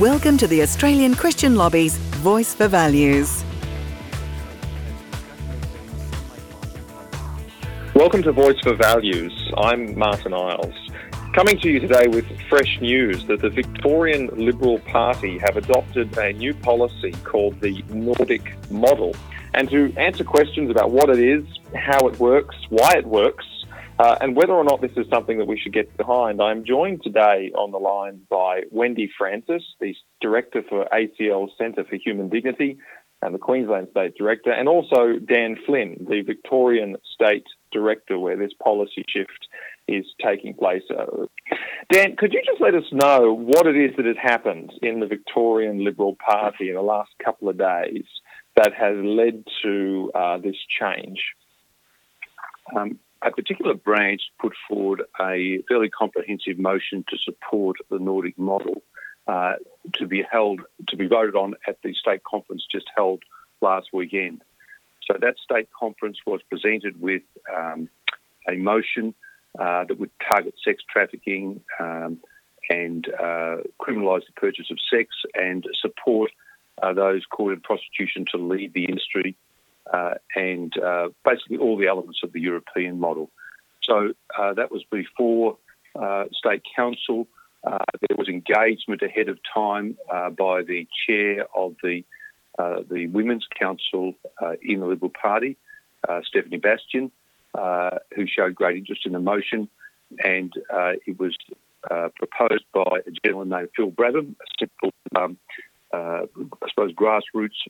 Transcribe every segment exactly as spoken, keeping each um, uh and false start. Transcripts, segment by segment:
Welcome to the Australian Christian Lobby's Voice for Values. Welcome to Voice for Values. I'm Martyn Iles. Coming to you today with fresh news that the Victorian Liberal Party have adopted a new policy called the Nordic Model. And to answer questions about what it is, how it works, why it works, uh, and whether or not this is something that we should get behind, I'm joined today on the line by Wendy Francis, the Director for A C L Centre for Human Dignity and the Queensland State Director, and also Dan Flynn, the Victorian State Director, where this policy shift is taking place. Dan, could you just let us know what it is that has happened in the Victorian Liberal Party in the last couple of days that has led to uh, this change? Um, a particular branch put forward a fairly comprehensive motion to support the Nordic Model uh, to be held, to be voted on at the state conference just held last weekend. So that state conference was presented with um, a motion Uh, that would target sex trafficking um, and uh, criminalise the purchase of sex and support uh, those caught in prostitution to lead the industry uh, and uh, basically all the elements of the European model. So uh, that was before uh, State Council. Uh, there was engagement ahead of time uh, by the chair of the uh, the Women's Council uh, in the Liberal Party, uh, Stephanie Bastian, Uh, who showed great interest in the motion, and uh, it was uh, proposed by a gentleman named Phil Bradham, a simple, um, uh, I suppose, grassroots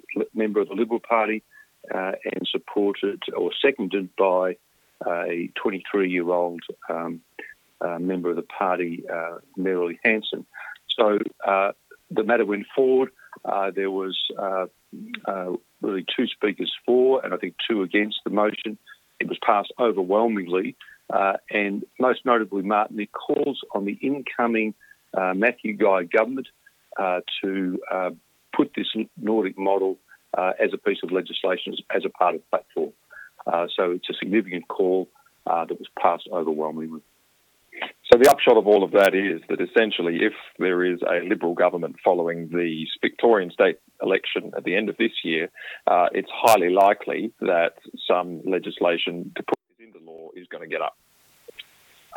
member of the Liberal Party, uh, and supported or seconded by a twenty-three-year-old um, uh, member of the party, uh, Merrilee Hanson. So uh, the matter went forward. Uh, there was uh, uh, really two speakers for, and I think two against the motion. It was passed overwhelmingly, uh, and most notably, Martyn, it calls on the incoming uh, Matthew Guy government uh, to uh, put this Nordic model uh, as a piece of legislation, as a part of the platform. Uh, so it's a significant call uh, that was passed overwhelmingly. So the upshot of all of that is that essentially if there is a Liberal government following the Victorian state election at the end of this year, uh, it's highly likely that some legislation to put this into law is going to get up.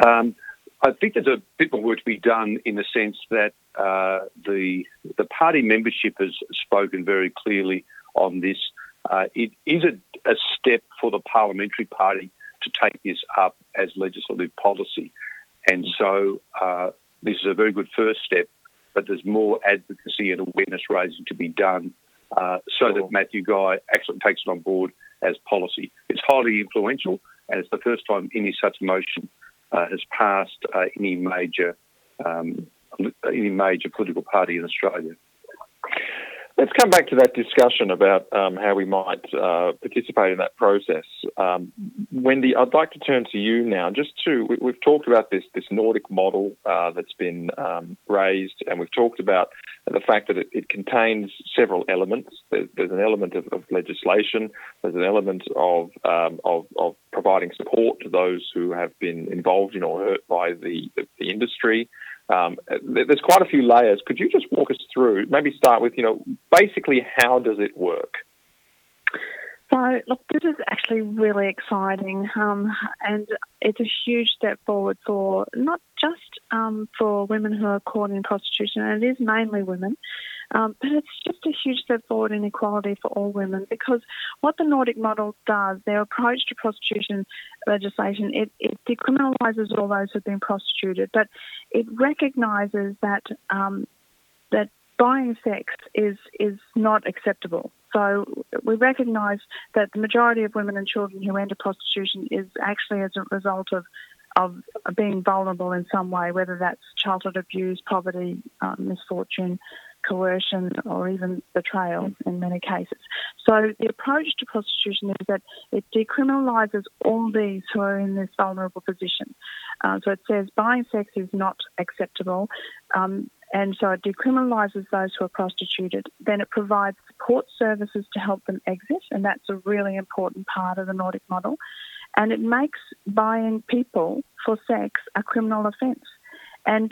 Um, I think there's a bit more work to be done in the sense that uh, the the party membership has spoken very clearly on this. Uh, it is a, a step for the parliamentary party to take this up as legislative policy. And so uh, this is a very good first step, but there's more advocacy and awareness raising to be done uh, so sure. that Matthew Guy actually takes it on board as policy. It's highly influential, and it's the first time any such motion uh, has passed uh, any major um, any major political party in Australia. Let's come back to that discussion about um, how we might uh, participate in that process. Um, Wendy, I'd like to turn to you now. Just to, we, we've talked about this this Nordic model uh, that's been um, raised, and we've talked about the fact that it, it contains several elements. There's, there's an element of, of legislation. There's an element of, um, of of providing support to those who have been involved in or hurt by the, the, the industry. Um, there's quite a few layers. Could you just walk us through, maybe start with, you know, basically how does it work? So, look, this is actually really exciting um, and it's a huge step forward for not just um, for women who are caught in prostitution, and it is mainly women, um, but it's just a huge step forward in equality for all women, because what the Nordic model does, their approach to prostitution legislation, it, it decriminalises all those who've been prostituted, but it recognises that um, that buying sex is is not acceptable. So we recognise that the majority of women and children who enter prostitution is actually as a result of of being vulnerable in some way, whether that's childhood abuse, poverty, um, misfortune, coercion, or even betrayal in many cases. So the approach to prostitution is that it decriminalises all these who are in this vulnerable position. Uh, so it says buying sex is not acceptable. Um, And so it decriminalises those who are prostituted. Then it provides support services to help them exit, and that's a really important part of the Nordic model. And it makes buying people for sex a criminal offence. And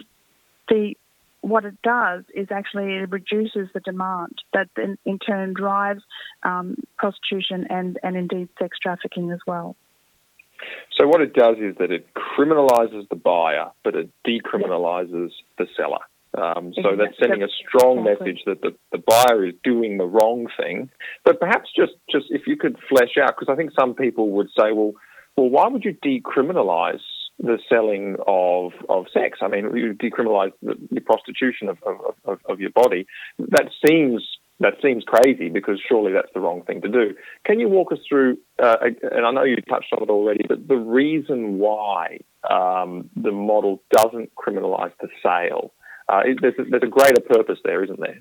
the what it does is actually it reduces the demand that in, in turn drives um, prostitution and, and indeed sex trafficking as well. So what it does is that it criminalises the buyer, but it decriminalises the seller. Um, so exactly. That's sending a strong exactly. message that the, the buyer is doing the wrong thing. But perhaps just, just if you could flesh out, because I think some people would say, well, well, why would you decriminalise the selling of, of sex? I mean, you decriminalise the, the prostitution of, of, of, of your body. That seems that seems crazy because surely that's the wrong thing to do. Can you walk us through, uh, and I know you touched on it already, but the reason why um, the model doesn't criminalise the sale? Uh, there's, a, there's a greater purpose there, isn't there?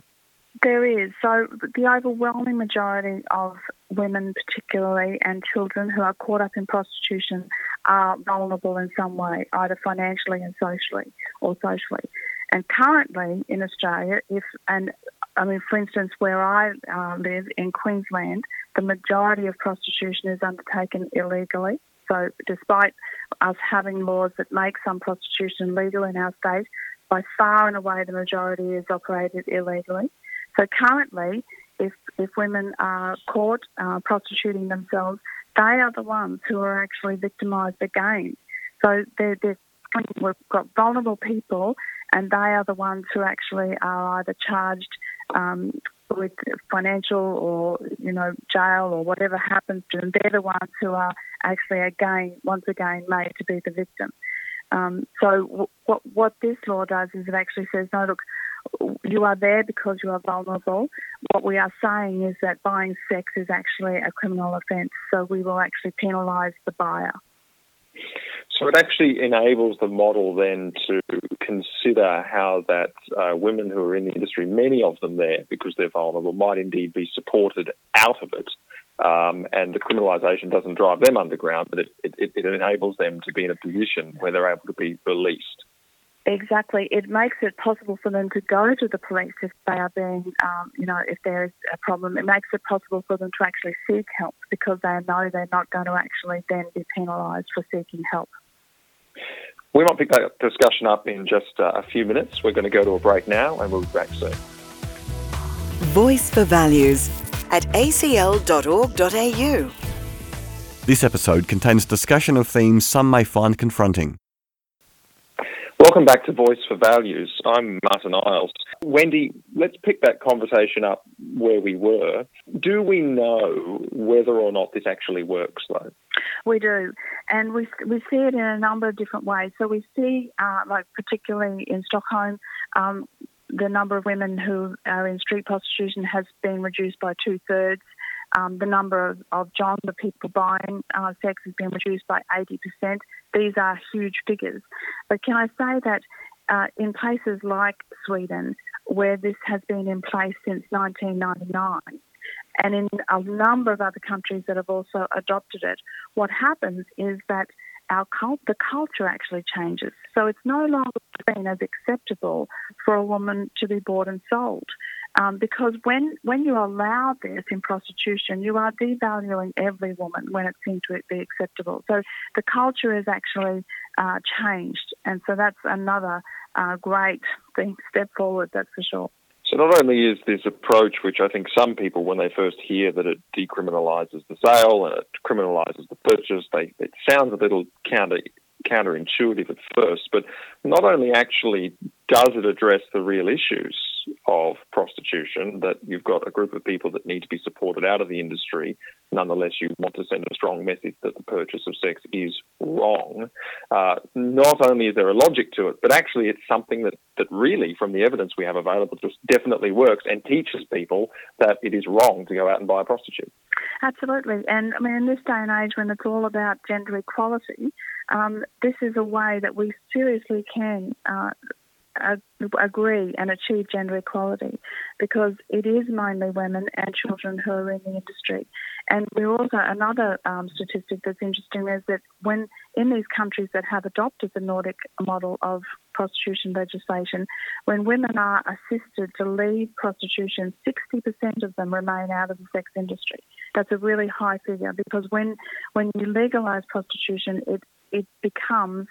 There is. So the overwhelming majority of women particularly and children who are caught up in prostitution are vulnerable in some way, either financially and socially or socially. And currently in Australia, if and I mean, for instance, where I uh, live in Queensland, the majority of prostitution is undertaken illegally. So despite us having laws that make some prostitution legal in our state, by far and away the majority is operated illegally. So currently, if if women are caught uh, prostituting themselves, they are the ones who are actually victimised again. So they're, they're, we've got vulnerable people, and they are the ones who actually are either charged um, with financial or, you know, jail or whatever happens to them. They're the ones who are actually again, once again, made to be the victim. Um, so w- what what this law does is it actually says, no, look, you are there because you are vulnerable. What we are saying is that buying sex is actually a criminal offence, so we will actually penalise the buyer. So it actually enables the model then to consider how that uh, women who are in the industry, many of them there because they're vulnerable, might indeed be supported out of it. Um, and the criminalisation doesn't drive them underground, but it, it, it enables them to be in a position where they're able to be released. Exactly. It makes it possible for them to go to the police if they are being, um, you know, if there is a problem. It makes it possible for them to actually seek help because they know they're not going to actually then be penalised for seeking help. We might pick that discussion up in just uh, a few minutes. We're going to go to a break now and we'll be back soon. Voice for Values at a c l dot org dot a u. This episode contains discussion of themes some may find confronting. Welcome back to Voice for Values. I'm Martyn Iles. Wendy, let's pick that conversation up where we were. Do we know whether or not this actually works, though? We do, and we we see it in a number of different ways. So we see, uh, like particularly in Stockholm, um, the number of women who are in street prostitution has been reduced by two-thirds. Um, the number of, of genre people buying uh, sex has been reduced by eighty percent. These are huge figures. But can I say that uh, in places like Sweden, where this has been in place since nineteen ninety-nine, and in a number of other countries that have also adopted it, what happens is that Our cult, the culture actually changes. So it's no longer seen as acceptable for a woman to be bought and sold. Um, because when, when you allow this in prostitution, you are devaluing every woman when it seems to be acceptable. So the culture is actually uh, changed. And so that's another uh, great thing, step forward, that's for sure. So not only is this approach, which I think some people, when they first hear that it decriminalises the sale and it criminalises the purchase, they, it sounds a little counter counterintuitive at first, but not only actually does it address the real issues of prostitution, that you've got a group of people that need to be supported out of the industry, nonetheless you want to send a strong message that the purchase of sex is wrong. Uh, not only is there a logic to it, but actually it's something that, that really, from the evidence we have available, just definitely works and teaches people that it is wrong to go out and buy a prostitute. Absolutely. And I mean, in this day and age when it's all about gender equality, um, this is a way that we seriously can uh, agree and achieve gender equality, because it is mainly women and children who are in the industry. And we're also, another um, statistic that's interesting is that when in these countries that have adopted the Nordic model of prostitution legislation, when women are assisted to leave prostitution, sixty percent of them remain out of the sex industry. That's a really high figure, because when when you legalise prostitution, it, it becomes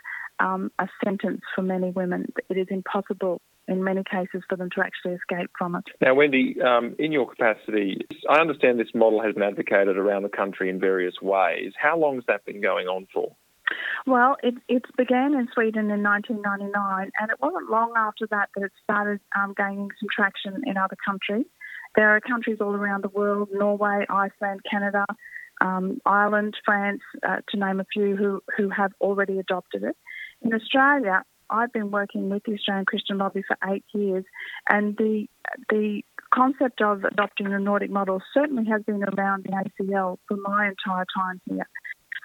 Um, a sentence for many women. It is impossible in many cases for them to actually escape from it. Now, Wendy, um, in your capacity, I understand this model has been advocated around the country in various ways. How long has that been going on for? Well, it, it began in Sweden in nineteen ninety-nine, and it wasn't long after that that it started um, gaining some traction in other countries. There are countries all around the world, Norway, Iceland, Canada, um, Ireland, France, uh, to name a few, who, who have already adopted it. In Australia, I've been working with the Australian Christian Lobby for eight years, and the the concept of adopting the Nordic model certainly has been around the A C L for my entire time here.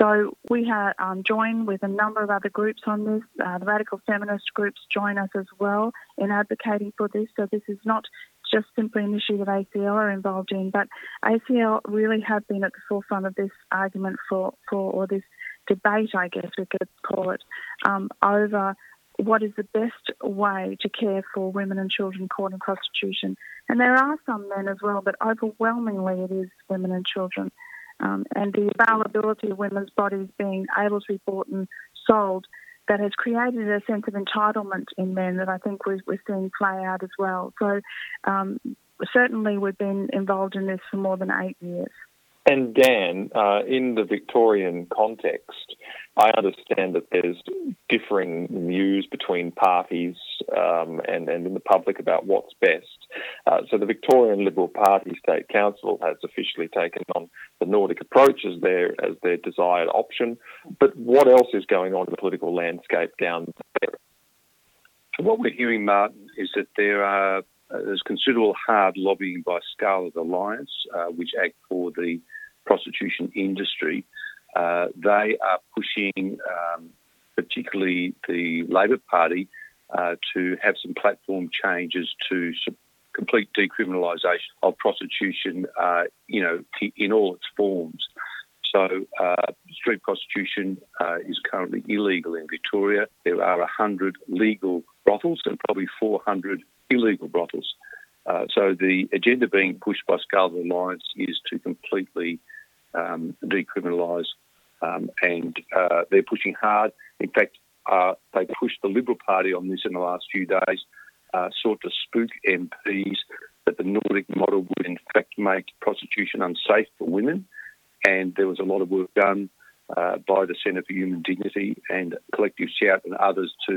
So we have um, joined with a number of other groups on this. Uh, the radical feminist groups join us as well in advocating for this. So this is not just simply an issue that A C L are involved in, but A C L really have been at the forefront of this argument for, for or this debate, I guess we could call it, um, over what is the best way to care for women and children caught in prostitution. And there are some men as well, but overwhelmingly it is women and children. Um, and the availability of women's bodies being able to be bought and sold, that has created a sense of entitlement in men that I think we're, we're seeing play out as well. So um, certainly we've been involved in this for more than eight years. And Dan, uh, in the Victorian context, I understand that there's differing views between parties um, and, and in the public about what's best. Uh, so the Victorian Liberal Party State Council has officially taken on the Nordic approach as their, as their desired option. But what else is going on in the political landscape down there? So what we're hearing, Martyn, is that there are Uh, there's considerable hard lobbying by Scarlet Alliance, uh, which act for the prostitution industry. Uh, they are pushing um, particularly the Labor Party uh, to have some platform changes to su- complete decriminalisation of prostitution, uh, you know, in all its forms. So uh, street prostitution uh, is currently illegal in Victoria. There are one hundred legal brothels and probably four hundred illegal brothels. Uh, so the agenda being pushed by Scarlet Alliance is to completely um, decriminalise, um, and uh, they're pushing hard. In fact, uh, they pushed the Liberal Party on this in the last few days, uh, sought to spook M Ps that the Nordic model would in fact make prostitution unsafe for women. And there was a lot of work done uh, by the Centre for Human Dignity and Collective Shout and others to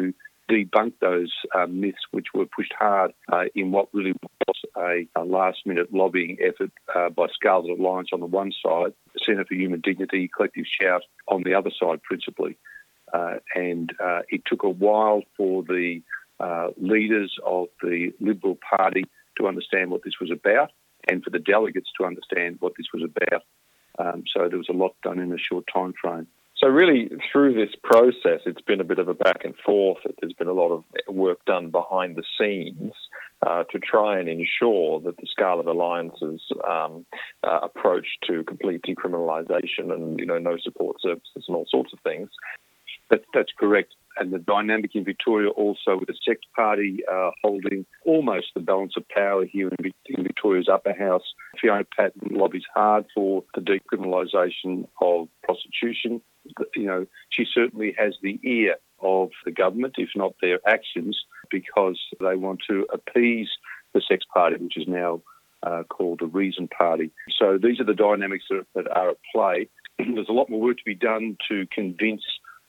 debunk those uh, myths, which were pushed hard uh, in what really was a, a last-minute lobbying effort uh, by Scarlet Alliance on the one side, the Centre for Human Dignity, Collective Shout on the other side principally. Uh, and uh, it took a while for the uh, leaders of the Liberal Party to understand what this was about and for the delegates to understand what this was about. Um, so there was a lot done in a short time frame. So really, through this process, it's been a bit of a back and forth. There's been a lot of work done behind the scenes uh, to try and ensure that the Scarlet Alliance's um, uh, approach to complete decriminalisation and, you know, no support services and all sorts of things. That, that's correct. And the dynamic in Victoria also with the sex party uh, holding almost the balance of power here in, in Victoria's upper house. Fiona Patton lobbies hard for the decriminalisation of prostitution. You know, she certainly has the ear of the government, if not their actions, because they want to appease the sex party, which is now uh, called the Reason Party. So these are the dynamics that are, that are at play. There's a lot more work to be done to convince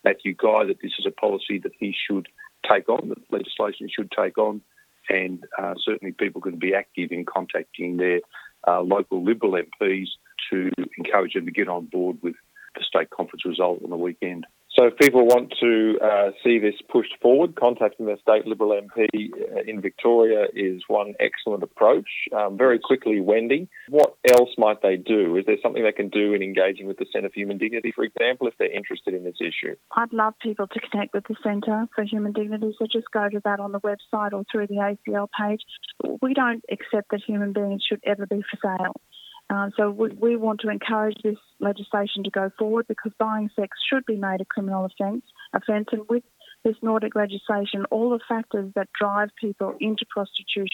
Matthew Guy that this is a policy that he should take on, that legislation should take on, and uh, certainly people can be active in contacting their uh, local Liberal M Ps to encourage them to get on board with the state conference result on the weekend. So if people want to uh, see this pushed forward, contacting their state Liberal M P in Victoria is one excellent approach. Um, very quickly, Wendy, what else might they do? Is there something they can do in engaging with the Centre for Human Dignity, for example, if they're interested in this issue? I'd love people to connect with the Centre for Human Dignity, so just go to that on the website or through the A C L page. We don't accept that human beings should ever be for sale. Um, so we, we want to encourage this legislation to go forward because buying sex should be made a criminal offence. Offence, and with this Nordic legislation, all the factors that drive people into prostitution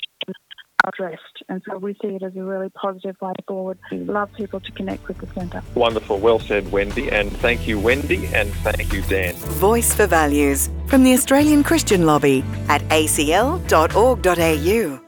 addressed. And so we see it as a really positive way forward. Love people to connect with the centre. Wonderful. Well said, Wendy. And thank you, Wendy. And thank you, Dan. Voice for Values from the Australian Christian Lobby at a c l dot org dot a u.